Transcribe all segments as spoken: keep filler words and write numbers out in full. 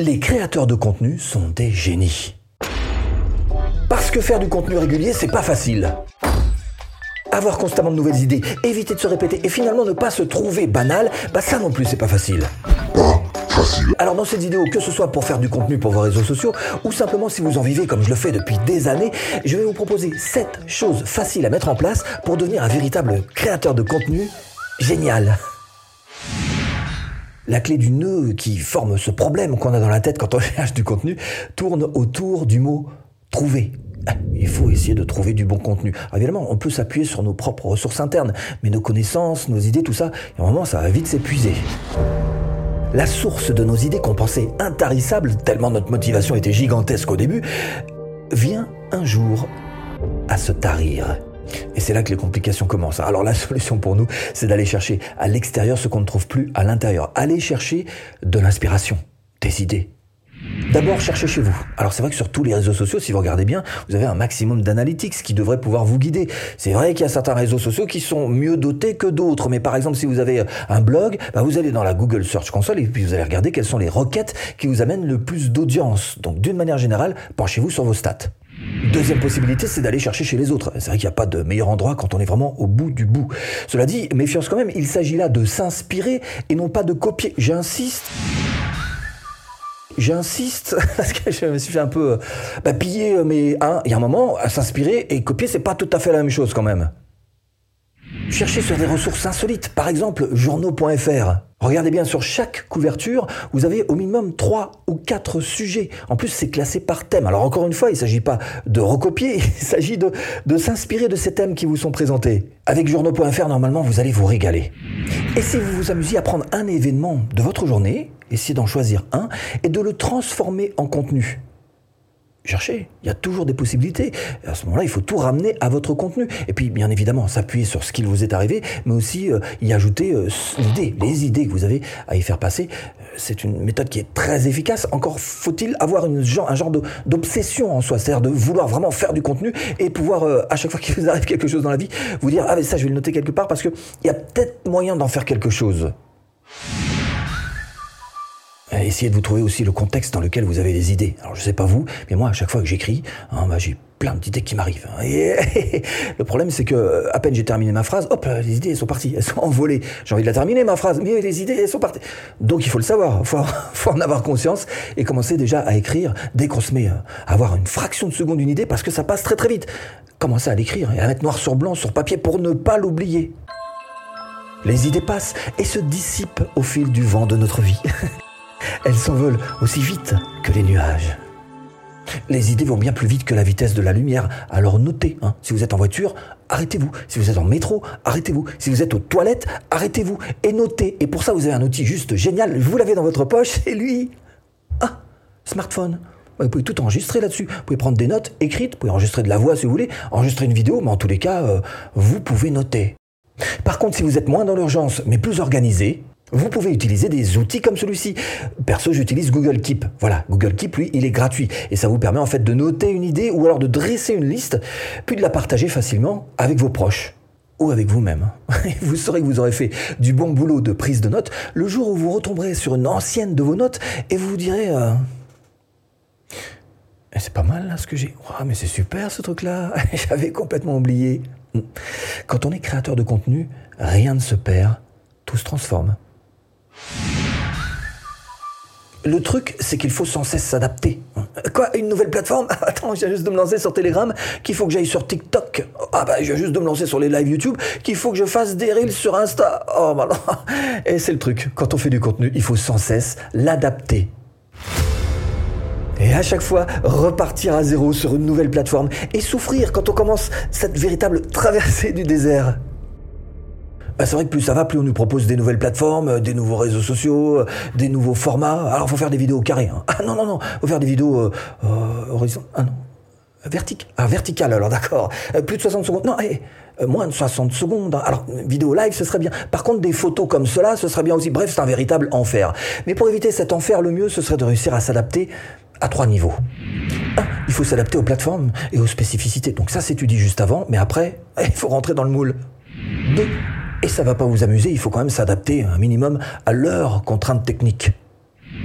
Les créateurs de contenu sont des génies. Parce que faire du contenu régulier, c'est pas facile. Avoir constamment de nouvelles idées, éviter de se répéter et finalement ne pas se trouver banal, bah ça non plus c'est pas facile. Pas facile. Alors dans cette vidéo, que ce soit pour faire du contenu pour vos réseaux sociaux ou simplement si vous en vivez comme je le fais depuis des années, je vais vous proposer sept choses faciles à mettre en place pour devenir un véritable créateur de contenu génial. La clé du nœud qui forme ce problème qu'on a dans la tête quand on cherche du contenu tourne autour du mot « trouver ». Il faut essayer de trouver du bon contenu. Alors évidemment, on peut s'appuyer sur nos propres ressources internes, mais nos connaissances, nos idées, tout ça, et à un moment, ça va vite s'épuiser. La source de nos idées qu'on pensait intarissables, tellement notre motivation était gigantesque au début, vient un jour à se tarir. Et c'est là que les complications commencent. Alors la solution pour nous, c'est d'aller chercher à l'extérieur ce qu'on ne trouve plus à l'intérieur. Aller chercher de l'inspiration, des idées. D'abord, cherchez chez vous. Alors c'est vrai que sur tous les réseaux sociaux, si vous regardez bien, vous avez un maximum d'analytics qui devrait pouvoir vous guider. C'est vrai qu'il y a certains réseaux sociaux qui sont mieux dotés que d'autres. Mais par exemple, si vous avez un blog, bah vous allez dans la Google Search Console et puis vous allez regarder quelles sont les requêtes qui vous amènent le plus d'audience. Donc d'une manière générale, penchez-vous sur vos stats. Deuxième possibilité, c'est d'aller chercher chez les autres. C'est vrai qu'il n'y a pas de meilleur endroit quand on est vraiment au bout du bout. Cela dit, méfiance quand même, il s'agit là de s'inspirer et non pas de copier. J'insiste. J'insiste, parce que je me suis fait un peu papiller, mais hein, il y a un moment, à s'inspirer et copier, c'est pas tout à fait la même chose quand même. Cherchez sur des ressources insolites, par exemple journaux point f r. Regardez bien, sur chaque couverture, vous avez au minimum trois ou quatre sujets. En plus, c'est classé par thème. Alors encore une fois, il ne s'agit pas de recopier, il s'agit de, de s'inspirer de ces thèmes qui vous sont présentés. Avec journaux point f r, normalement, vous allez vous régaler. Et si vous vous amusiez à prendre un événement de votre journée, essayez d'en choisir un et de le transformer en contenu. Cherchez, il y a toujours des possibilités. À ce moment-là, il faut tout ramener à votre contenu. Et puis, bien évidemment, s'appuyer sur ce qu'il vous est arrivé, mais aussi euh, y ajouter euh, l'idée, les idées que vous avez à y faire passer. C'est une méthode qui est très efficace. Encore faut-il avoir une genre, un genre de, d'obsession en soi, c'est-à-dire de vouloir vraiment faire du contenu et pouvoir, euh, à chaque fois qu'il vous arrive quelque chose dans la vie, vous dire « Ah, mais ça, je vais le noter quelque part parce qu'il y a peut-être moyen d'en faire quelque chose. » Essayez de vous trouver aussi le contexte dans lequel vous avez des idées. Alors je sais pas vous, mais moi à chaque fois que j'écris, hein, bah, j'ai plein d'idées qui m'arrivent. Hein. Et le problème c'est que à peine j'ai terminé ma phrase, hop, les idées elles sont parties, elles sont envolées. J'ai envie de la terminer ma phrase, mais les idées elles sont parties. Donc il faut le savoir, faut, faut en avoir conscience et commencer déjà à écrire dès qu'on se met à avoir une fraction de seconde une idée parce que ça passe très très vite. Commencez à l'écrire et à la mettre noir sur blanc sur papier pour ne pas l'oublier. Les idées passent et se dissipent au fil du vent de notre vie. Elles s'envolent aussi vite que les nuages. Les idées vont bien plus vite que la vitesse de la lumière, alors notez, hein. Si vous êtes en voiture, arrêtez-vous. Si vous êtes en métro, arrêtez-vous. Si vous êtes aux toilettes, arrêtez-vous et notez. Et pour ça, vous avez un outil juste génial, vous l'avez dans votre poche, c'est lui. Ah, smartphone. Vous pouvez tout enregistrer là-dessus. Vous pouvez prendre des notes écrites, vous pouvez enregistrer de la voix si vous voulez, enregistrer une vidéo, mais en tous les cas, euh, vous pouvez noter. Par contre, si vous êtes moins dans l'urgence, mais plus organisé, vous pouvez utiliser des outils comme celui-ci. Perso, j'utilise Google Keep. Voilà, Google Keep, lui, il est gratuit. Et ça vous permet en fait de noter une idée ou alors de dresser une liste, puis de la partager facilement avec vos proches ou avec vous-même. Vous saurez que vous aurez fait du bon boulot de prise de notes le jour où vous retomberez sur une ancienne de vos notes et vous vous direz euh... « C'est pas mal là ce que j'ai. Oh, mais c'est super ce truc-là. J'avais complètement oublié. » Quand on est créateur de contenu, rien ne se perd, tout se transforme. Le truc, c'est qu'il faut sans cesse s'adapter. Quoi, une nouvelle plateforme ? Attends, je viens juste de me lancer sur Telegram, qu'il faut que j'aille sur TikTok. Ah bah, je viens juste de me lancer sur les lives YouTube, qu'il faut que je fasse des reels sur Insta. Oh bah là. Et c'est le truc, quand on fait du contenu, il faut sans cesse l'adapter. Et à chaque fois, repartir à zéro sur une nouvelle plateforme et souffrir quand on commence cette véritable traversée du désert. Bah c'est vrai que plus ça va, plus on nous propose des nouvelles plateformes, des nouveaux réseaux sociaux, des nouveaux formats. Alors, faut faire des vidéos carrées. Hein. Ah non, non, non, faut faire des vidéos euh, euh, horizon. Ah non, verticales. Ah, verticales, alors d'accord. Euh, plus de soixante secondes. Non, eh, euh, moins de soixante secondes. Hein. Alors, vidéo live, ce serait bien. Par contre, des photos comme cela, ce serait bien aussi. Bref, c'est un véritable enfer. Mais pour éviter cet enfer, le mieux, ce serait de réussir à s'adapter à trois niveaux. Un, il faut s'adapter aux plateformes et aux spécificités. Donc ça s'étudie juste avant, mais après, il faut rentrer dans le moule. Deux, et ça va pas vous amuser, il faut quand même s'adapter un minimum à leurs contraintes techniques.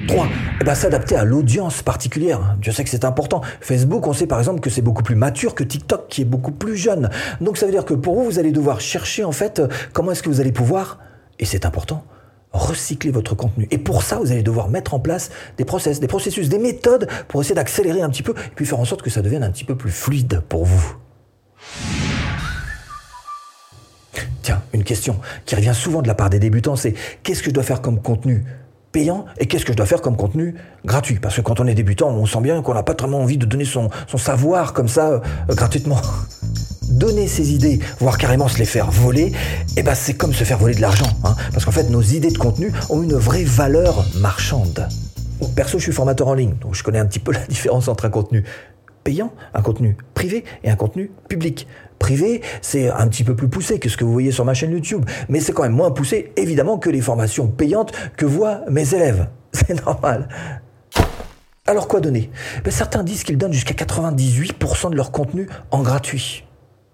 Trois, eh ben, s'adapter à l'audience particulière. Dieu sait que c'est important. Facebook, on sait par exemple que c'est beaucoup plus mature que TikTok, qui est beaucoup plus jeune. Donc ça veut dire que pour vous, vous allez devoir chercher en fait comment est-ce que vous allez pouvoir, et c'est important, recycler votre contenu. Et pour ça, vous allez devoir mettre en place des process, des processus, des méthodes pour essayer d'accélérer un petit peu et puis faire en sorte que ça devienne un petit peu plus fluide pour vous. Tiens, une question qui revient souvent de la part des débutants, c'est qu'est-ce que je dois faire comme contenu payant et qu'est-ce que je dois faire comme contenu gratuit? Parce que quand on est débutant, on sent bien qu'on n'a pas vraiment envie de donner son, son savoir comme ça, euh, gratuitement. Donner ses idées, voire carrément se les faire voler, eh ben c'est comme se faire voler de l'argent, hein, parce qu'en fait, nos idées de contenu ont une vraie valeur marchande. Bon, perso, je suis formateur en ligne, donc je connais un petit peu la différence entre un contenu payant, un contenu privé et un contenu public. Privé, c'est un petit peu plus poussé que ce que vous voyez sur ma chaîne YouTube, mais c'est quand même moins poussé, évidemment, que les formations payantes que voient mes élèves. C'est normal. Alors quoi donner ? Ben, certains disent qu'ils donnent jusqu'à quatre-vingt-dix-huit pour cent de leur contenu en gratuit.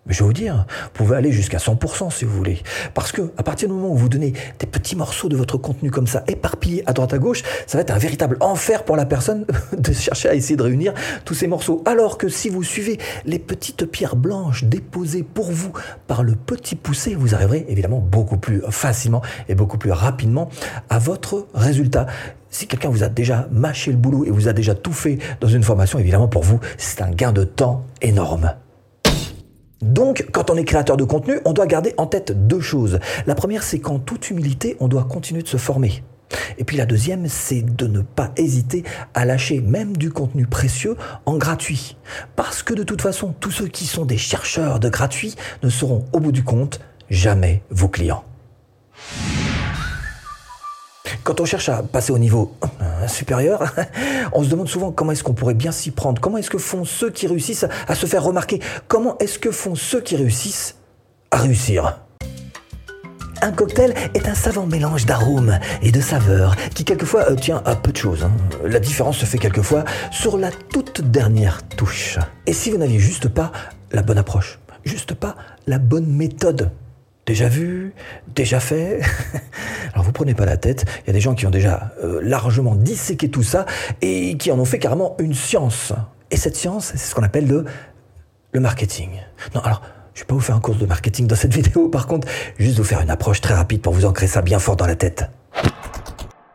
Mais je vais vous dire, vous pouvez aller jusqu'à cent pour cent si vous voulez. Parce que à partir du moment où vous donnez des petits morceaux de votre contenu comme ça, éparpillés à droite à gauche, ça va être un véritable enfer pour la personne de chercher à essayer de réunir tous ces morceaux. Alors que si vous suivez les petites pierres blanches déposées pour vous par le petit poussé, vous arriverez évidemment beaucoup plus facilement et beaucoup plus rapidement à votre résultat. Si quelqu'un vous a déjà mâché le boulot et vous a déjà tout fait dans une formation, évidemment pour vous, c'est un gain de temps énorme. Donc, quand on est créateur de contenu, on doit garder en tête deux choses. La première, c'est qu'en toute humilité, on doit continuer de se former. Et puis la deuxième, c'est de ne pas hésiter à lâcher même du contenu précieux en gratuit. Parce que de toute façon, tous ceux qui sont des chercheurs de gratuit ne seront au bout du compte jamais vos clients. Quand on cherche à passer au niveau supérieur, on se demande souvent comment est-ce qu'on pourrait bien s'y prendre, comment est-ce que font ceux qui réussissent à se faire remarquer, comment est-ce que font ceux qui réussissent à réussir. Un cocktail est un savant mélange d'arômes et de saveurs qui quelquefois euh, tient à peu de choses. Hein. La différence se fait quelquefois sur la toute dernière touche. Et si vous n'aviez juste pas la bonne approche, juste pas la bonne méthode. Déjà vu, déjà fait. Alors vous prenez pas la tête, il y a des gens qui ont déjà euh, largement disséqué tout ça et qui en ont fait carrément une science. Et cette science, c'est ce qu'on appelle le, le marketing. Non, alors, je vais pas vous faire un cours de marketing dans cette vidéo, par contre, juste vous faire une approche très rapide pour vous ancrer ça bien fort dans la tête.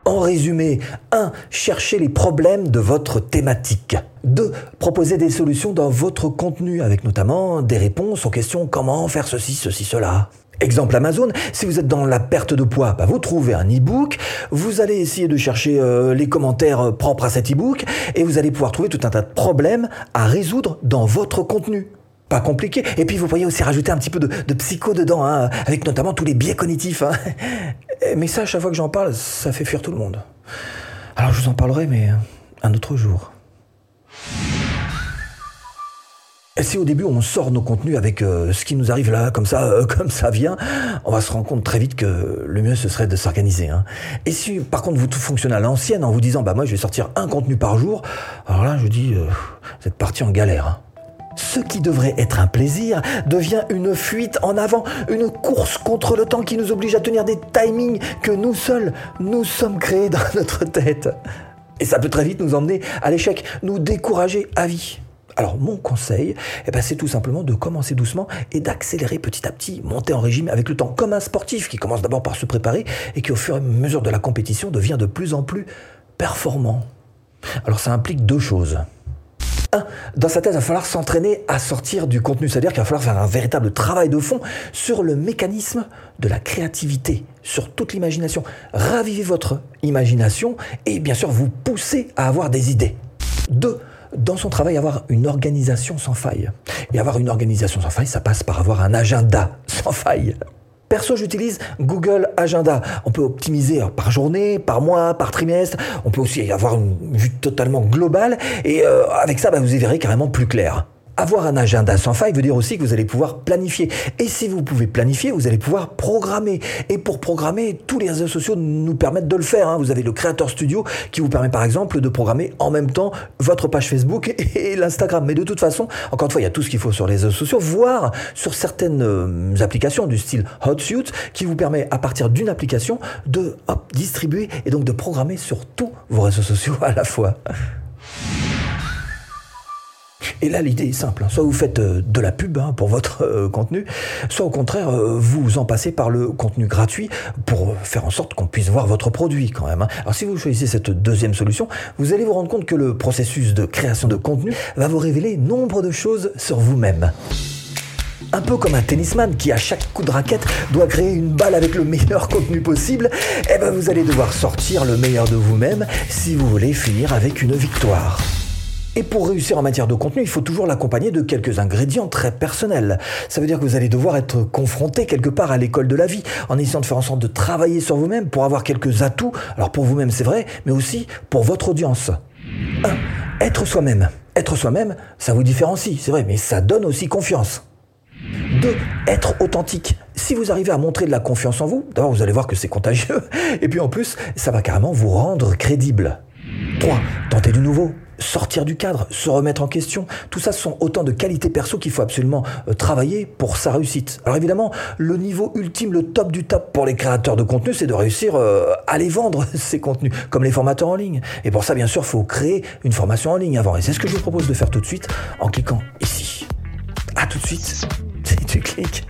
En résumé, un Cherchez les problèmes de votre thématique. deux Proposez des solutions dans votre contenu, avec notamment des réponses aux questions « Comment faire ceci, ceci, cela ?» Exemple Amazon, si vous êtes dans la perte de poids, bah vous trouvez un e-book, vous allez essayer de chercher euh, les commentaires propres à cet e-book et vous allez pouvoir trouver tout un tas de problèmes à résoudre dans votre contenu. Pas compliqué. Et puis vous pourriez aussi rajouter un petit peu de, de psycho dedans, hein, avec notamment tous les biais cognitifs. Hein. Mais ça, à chaque fois que j'en parle, ça fait fuir tout le monde. Alors je vous en parlerai, mais un autre jour. Et si au début on sort nos contenus avec euh, ce qui nous arrive là, comme ça, euh, comme ça vient, on va se rendre compte très vite que le mieux ce serait de s'organiser. Hein. Et si par contre vous tout fonctionnez à l'ancienne en vous disant bah moi je vais sortir un contenu par jour, alors là je vous dis euh, vous êtes parti en galère. Hein. Ce qui devrait être un plaisir devient une fuite en avant, une course contre le temps qui nous oblige à tenir des timings que nous seuls nous sommes créés dans notre tête. Et ça peut très vite nous emmener à l'échec, nous décourager à vie. Alors mon conseil, eh ben, c'est tout simplement de commencer doucement et d'accélérer petit à petit, monter en régime avec le temps, comme un sportif qui commence d'abord par se préparer et qui au fur et à mesure de la compétition devient de plus en plus performant. Alors ça implique deux choses. un Dans sa tête, il va falloir s'entraîner à sortir du contenu, c'est-à-dire qu'il va falloir faire un véritable travail de fond sur le mécanisme de la créativité, sur toute l'imagination. Ravivez votre imagination et bien sûr vous poussez à avoir des idées. deux Dans son travail, avoir une organisation sans faille. Et avoir une organisation sans faille, ça passe par avoir un agenda sans faille. Perso, j'utilise Google Agenda. On peut optimiser par journée, par mois, par trimestre. On peut aussi avoir une vue totalement globale. Et euh, avec ça, bah, vous y verrez carrément plus clair. avoir un agenda sans faille veut dire aussi que vous allez pouvoir planifier. Et si vous pouvez planifier, vous allez pouvoir programmer. Et pour programmer, tous les réseaux sociaux nous permettent de le faire, hein. Vous avez le Creator Studio qui vous permet par exemple de programmer en même temps votre page Facebook et l'Instagram. Mais de toute façon, encore une fois, il y a tout ce qu'il faut sur les réseaux sociaux, voire sur certaines applications du style Hotsuite qui vous permet à partir d'une application de hop, distribuer et donc de programmer sur tous vos réseaux sociaux à la fois. Et là, l'idée est simple. Soit vous faites de la pub hein, pour votre euh, contenu, soit au contraire, euh, vous en passez par le contenu gratuit pour faire en sorte qu'on puisse voir votre produit quand même. Hein. Alors, si vous choisissez cette deuxième solution, vous allez vous rendre compte que le processus de création de contenu va vous révéler nombre de choses sur vous-même. Un peu comme un tennisman qui à chaque coup de raquette doit créer une balle avec le meilleur contenu possible, eh ben, vous allez devoir sortir le meilleur de vous-même si vous voulez finir avec une victoire. Et pour réussir en matière de contenu, il faut toujours l'accompagner de quelques ingrédients très personnels. Ça veut dire que vous allez devoir être confronté quelque part à l'école de la vie, en essayant de faire en sorte de travailler sur vous-même pour avoir quelques atouts, alors pour vous-même c'est vrai, mais aussi pour votre audience. un Être soi-même. Être soi-même, ça vous différencie, c'est vrai, mais ça donne aussi confiance. deux Être authentique. Si vous arrivez à montrer de la confiance en vous, d'abord vous allez voir que c'est contagieux, et puis en plus, ça va carrément vous rendre crédible. trois Tenter du nouveau. Sortir du cadre, se remettre en question, tout ça sont autant de qualités perso qu'il faut absolument travailler pour sa réussite. Alors évidemment, le niveau ultime, le top du top pour les créateurs de contenu, c'est de réussir à les vendre, ces contenus, comme les formateurs en ligne. Et pour ça, bien sûr, il faut créer une formation en ligne avant. Et c'est ce que je vous propose de faire tout de suite en cliquant ici. À tout de suite, si tu cliques.